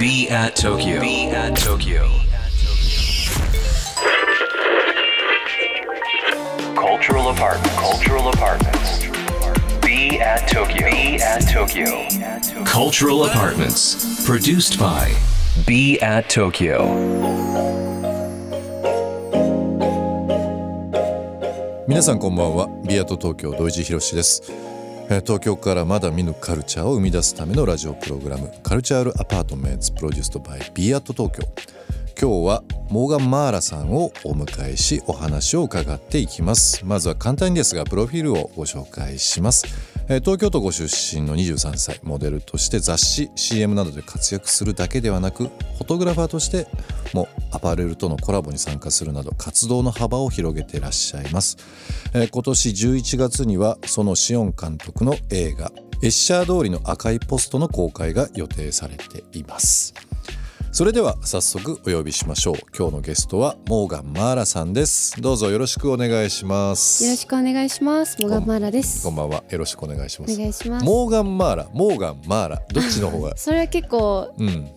Be at Tokyo. Be at Tokyo. Cultural apartment. Cultural apartments. Be at Tokyo. Be at Tokyo. Cultural apartments. Produced by Be at Tokyo.皆さんこんばんは。Be at Tokyo 土井博志です。東京からまだ見ぬカルチャーを生み出すためのラジオプログラムカルチャールアパートメンツプロデュースドバイ Be at Tokyo。 今日はモーガン・マーラさんをお迎えしお話を伺っていきます。まずは簡単にですがプロフィールをご紹介します。東京都ご出身の23歳、モデルとして雑誌 CM などで活躍するだけではなくフォトグラファーとしてもアパレルとのコラボに参加するなど活動の幅を広げていらっしゃいます。今年11月にはそのシオン監督の映画エッシャー通りの赤いポストの公開が予定されています。それでは早速お呼びしましょう。今日のゲストはモーガン・マーラさんです。どうぞよろしくお願いします。よろしくお願いします。モーガン・マーラです。こんばんは。よろしくお願いします。お願いします。モーガン・マーラどっちの方がそれは結構、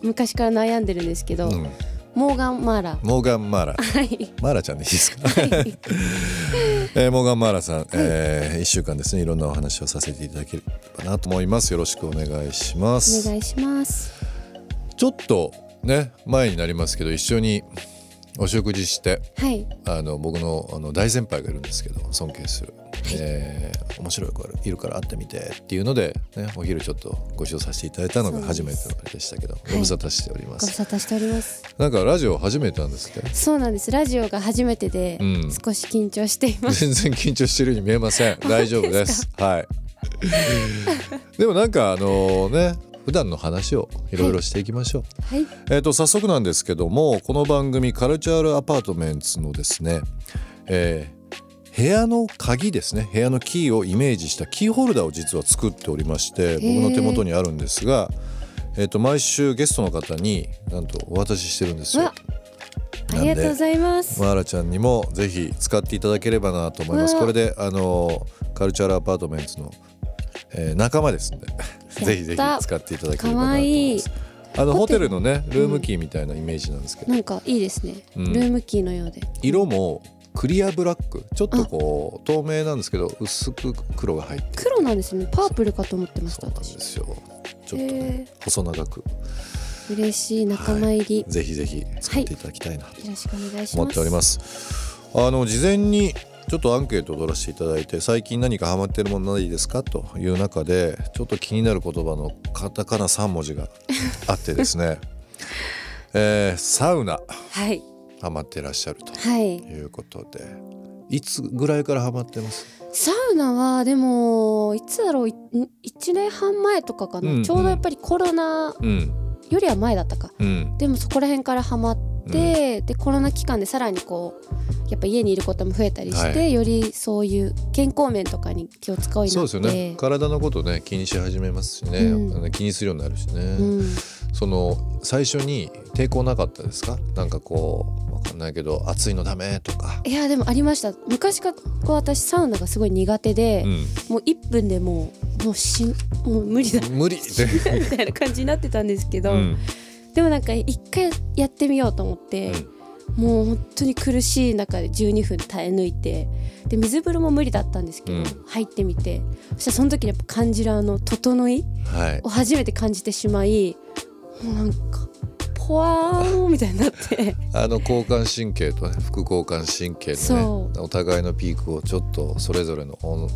昔から悩んでるんですけど、モーガン・マーラ、はい、マーラちゃんでいいですか、はい。モーガン・マーラさん、1週間ですねいろんなお話をさせていただければなと思います。よろしくお願いします。お願いします。ちょっとね前になりますけど一緒にお食事して、はい、僕の、大先輩がいるんですけど尊敬する、はい、面白い子いるから会ってみてっていうので、ね、お昼ちょっとご一緒させていただいたのが初めてのあれでしたけど、ご無沙汰しております。ご無沙汰しております。なんかラジオ初めてなんですって。そうなんです。ラジオが初めてで、少し緊張しています。全然緊張してるように見えません。大丈夫です。はい。でもなんかね普段の話をいろいろしていきましょう、はいはい。早速なんですけどもこの番組カルチャールアパートメンツのですね、部屋の鍵ですね、部屋のキーをイメージしたキーホルダーを実は作っておりまして僕の手元にあるんですが、毎週ゲストの方になんとお渡ししてるんですよ。ありがとうございます。マーラちゃんにもぜひ使っていただければなと思います。これでカルチャールアパートメンツの仲間ですのでぜひぜひ使っていただければなと思います。かわいい。ホテルのねルームキーみたいなイメージなんですけど、なんかいいですね、ルームキーのようで色もクリアブラック、ちょっとこう透明なんですけど薄く黒が入ってる。黒なんですね。パープルかと思ってました。そうなんですよ。ちょっとね細長く嬉しい仲間入り、はい、ぜひぜひ使っていただきたいなと思っております。事前にちょっとアンケートを取らせていただいて最近何かハマってるものないですかという中でちょっと気になる言葉のカタカナ3文字があってですね、サウナ、はい、ハマってらっしゃるということで、はい、いつぐらいからハマってます？サウナはでもいつだろう1年半前とかかな、ちょうどやっぱりコロナよりは前だったか、でもそこら辺からハマってでコロナ期間でさらにこうやっぱ家にいることも増えたりして、はい、よりそういう健康面とかに気を使うようになって。そうですよね。体のことね気にし始めますしね、気にするようになるしね、その最初に抵抗なかったですか？なんかこうわかんないけど暑いのダメとか。いやでもありました。昔から私サウナがすごい苦手で、もう1分でもう無理だ無理ってみたいな感じになってたんですけど、でもなんか一回やってみようと思って、もう本当に苦しい中で12分耐え抜いて、で水風呂も無理だったんですけど、入ってみて、そしたらその時にやっぱ感じる整いを初めて感じてしまい、もうなんかポワーンみたいになって交感神経とね副交感神経のねお互いのピークをちょっとそれぞれのオン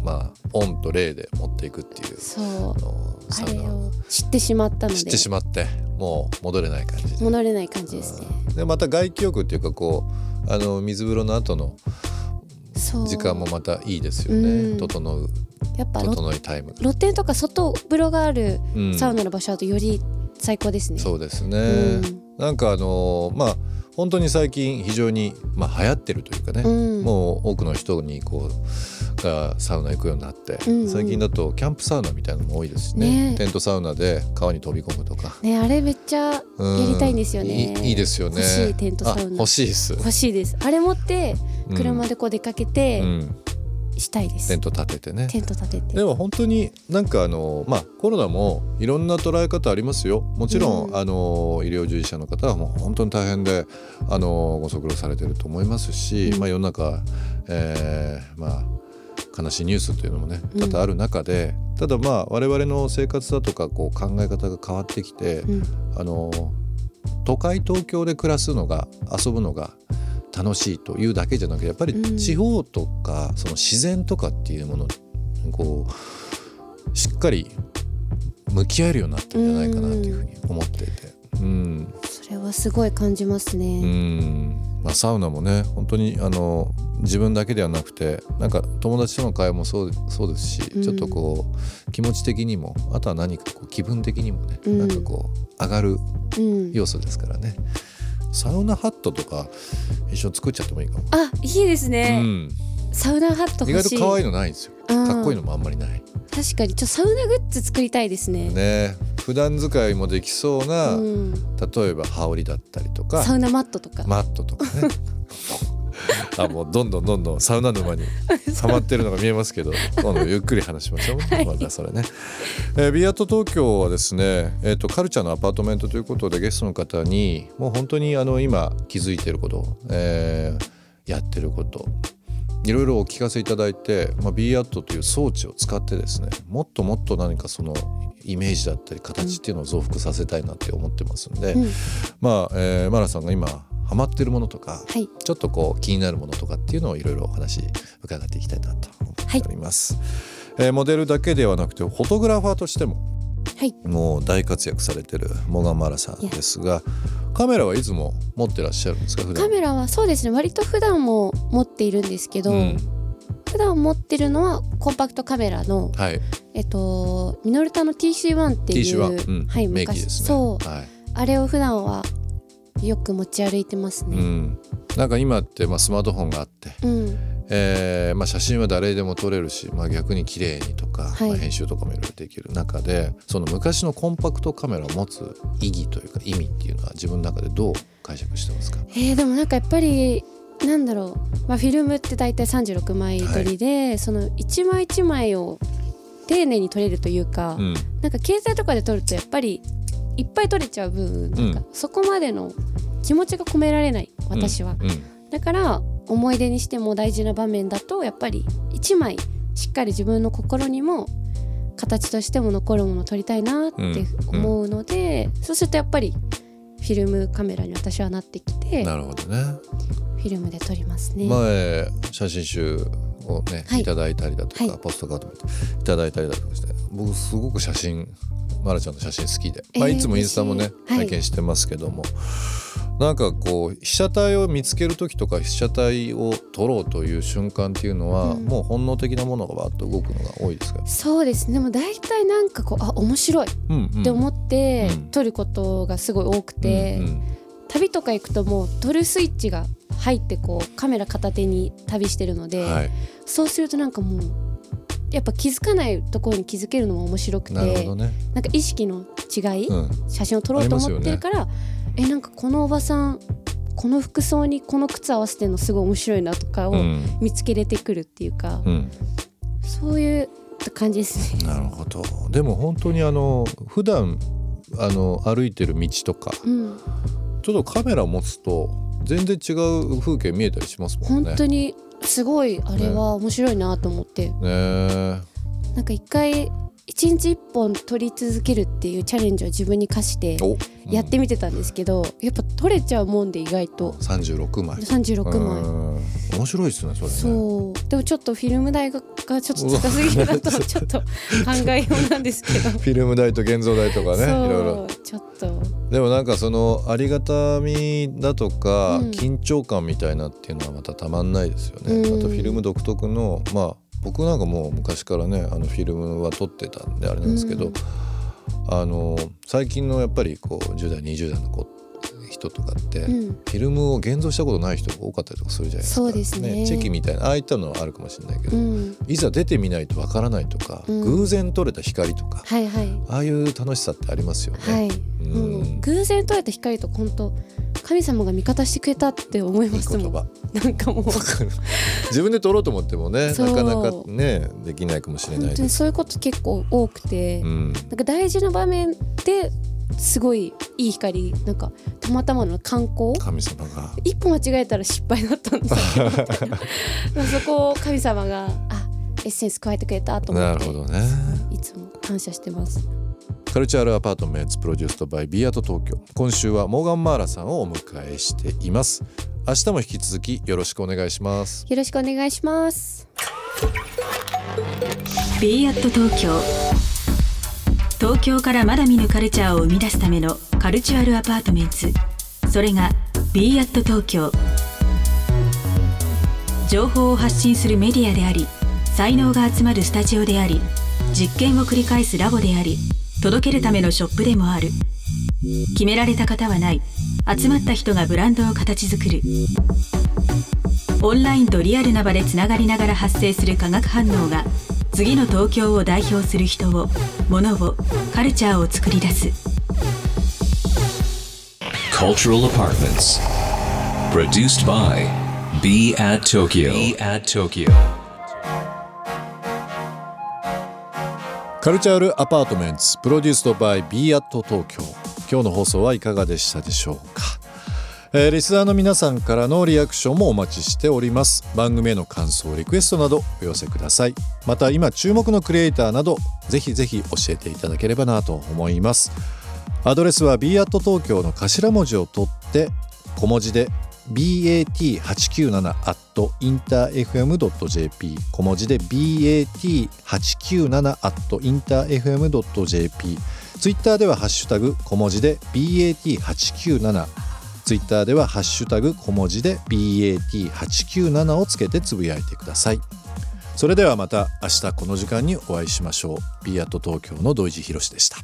と0で持っていくっていう、あれを知ってしまったので。知ってしまってもう戻れない感じ。戻れない感じですね。でまた外気浴っていうかこう水風呂の後の時間もまたいいですよね、整うやっぱ整いタイム。露天とか外風呂があるサウナの場所だとより最高ですね。そうですね、なんか本当に最近非常に、流行ってるというかね、もう多くの人にがサウナ行くようになって、最近だとキャンプサウナみたいなのも多いですし ねテントサウナで川に飛び込むとか、ね、あれめっちゃやりたいんですよね、いいですよね。欲しい。テントサウナ欲しいです。あれ持って車でこう出かけて、したいです。テント立ててね。テント立てて。でも本当になんかコロナもいろんな捉え方ありますよ。もちろん、医療従事者の方はもう本当に大変でご足労されてると思いますし、世の中、悲しいニュースというのもね多々ある中で、ただ我々の生活だとか考え方が変わってきて、都会東京で暮らすのが遊ぶのが楽しいというだけじゃなくて、やっぱり地方とかその自然とかっていうものにしっかり向き合えるようになってるんじゃないかなというふうに思っていて、それはすごい感じますね。サウナもね本当に自分だけではなくてなんか友達との会話もそうですし、ちょっと気持ち的にもあとは何か気分的にもね、なんか上がる要素ですからね。サウナハットとか一緒に作っちゃってもいいかも。あ、いいですね、サウナハット欲しい。意外と可愛いのないんですよ。かっこいいのもあんまりない。確かにサウナグッズ作りたいです ね。普段使いもできそうな、例えば羽織だったりとかサウナマットとかねもうどんどんサウナ沼にハマってるのが見えますけど今度ゆっくり話しましょう、まだそれね。Be at Tokyo はですね、カルチャーのアパートメントということでゲストの方にもう本当に今気づいてること、やってることいろいろお聞かせいただいて、Be at という装置を使ってですね、もっともっと何かそのイメージだったり形っていうのを増幅させたいなって思ってますんで、マラさんが今ハマってるものとか、ちょっと気になるものとかっていうのをいろいろお話伺っていきたいなと思っております、モデルだけではなくてフォトグラファーとしても、もう大活躍されてるモガマラさんですが、カメラはいつも持ってらっしゃるんですか？普段カメラはそうですね、割と普段も持っているんですけど、普段持ってるのはコンパクトカメラの、ミノルタの TC1 っていう、メイキですね。あれを普段はよく持ち歩いてますね。なんか今ってスマートフォンがあって、写真は誰でも撮れるし、逆に綺麗にとか、編集とかもいろいろできる中で、その昔のコンパクトカメラを持つ意義というか意味っていうのは自分の中でどう解釈してますか？でもなんかやっぱりなんだろう、フィルムって大体36枚撮りで、その一枚一枚を丁寧に撮れるというか、なんか携帯とかで撮るとやっぱりいっぱい撮れちゃう分、なんかそこまでの気持ちが込められない私は、だから思い出にしても大事な場面だとやっぱり一枚しっかり自分の心にも形としても残るものを撮りたいなって思うので、そうするとやっぱりフィルムカメラに私はなってきて、なるほどね、フィルムで撮りますね。前写真集をね、いただいたりだとか、ポストカードもいただいたりだとかして、僕すごく写真マラちゃんの写真好きで、いつもインスタもね、拝見してますけども、なんか被写体を見つける時とか被写体を撮ろうという瞬間っていうのは、もう本能的なものがバッと動くのが多いですか？そうですね、でも大体なんか面白いって思って撮ることがすごい多くて、旅とか行くともう撮るスイッチが入ってカメラ片手に旅してるので、そうするとなんかもうやっぱ気づかないところに気づけるのも面白くて、なんか意識の違い、写真を撮ろうと思ってるから、なんかこのおばさんこの服装にこの靴合わせてるのすごい面白いなとかを見つけれてくるっていうか、そういう感じですね。なるほど。でも本当に普段歩いてる道とか、ちょっとカメラ持つと全然違う風景見えたりしますもんね。本当にすごいあれは面白いなと思って、なんか一回一日一本撮り続けるっていうチャレンジを自分に課してやってみてたんですけど、やっぱ撮れちゃうもんで意外と36枚面白いですねそれね。そう、でもちょっとフィルム代がちょっと高すぎるなとちょっと考えようなんですけどフィルム代と現像代とかね、いろいろちょっとでもなんかそのありがたみだとか、緊張感みたいなっていうのはまたたまんないですよね。あとフィルム独特の僕なんかもう昔からねフィルムは撮ってたんであれなんですけど、最近のやっぱり10代20代の人とかって、フィルムを現像したことない人が多かったりとかするじゃないですか。そうですね、チェキみたいなああいったのはあるかもしれないけど、いざ出てみないとわからないとか、偶然撮れた光とか、ああいう楽しさってありますよね。偶然撮れた光と本当神様が味方してくれたって思いますもん。なんかもう自分で取ろうと思ってもねなかなかねできないかもしれないです。本当にそういうこと結構多くて、うん、なんか大事な場面ですごいいい光、なんかたまたまの観光神様が一歩間違えたら失敗だったんですよそこを神様があエッセンス加えてくれたと思って。なるほど、ね、いつも感謝してます。カルチャールアパートメンツプロデュースドバイ Be at Tokyo、 今週はモーガン・マーラさんをお迎えしています。明日も引き続きよろしくお願いします。よろしくお願いします。 Be at Tokyo、 東京からまだ見ぬカルチャーを生み出すためのカルチュアルアパートメンツ、それが Be at Tokyo。 情報を発信するメディアであり、才能が集まるスタジオであり、実験を繰り返すラボであり、届けるためのショップでもある。決められた方はない。集まった人がブランドを形作る。オンラインとリアルな場でつながりながら発生する化学反応が、次の東京を代表する人を、物を、カルチャーを作り出す。Cultural Apartments Produced by Be at Tokyo。 Be at Tokyo。カルチャールアパートメンツプロデュースドバイ Be at Tokyo。 今日の放送はいかがでしたでしょうか。リスナーの皆さんからのリアクションもお待ちしております。番組への感想、リクエストなどお寄せください。また今注目のクリエイターなどぜひぜひ教えていただければなと思います。アドレスは Be at Tokyo の頭文字を取って小文字で bat897@interfm.jp、 小文字で bat897@interfm.jp、 ツイッターではハッシュタグ小文字で bat897、 ツイッターではハッシュタグ小文字で bat897 をつけてつぶやいてください。それではまた明日この時間にお会いしましょう。Be at Tokyo の土井地博史でした。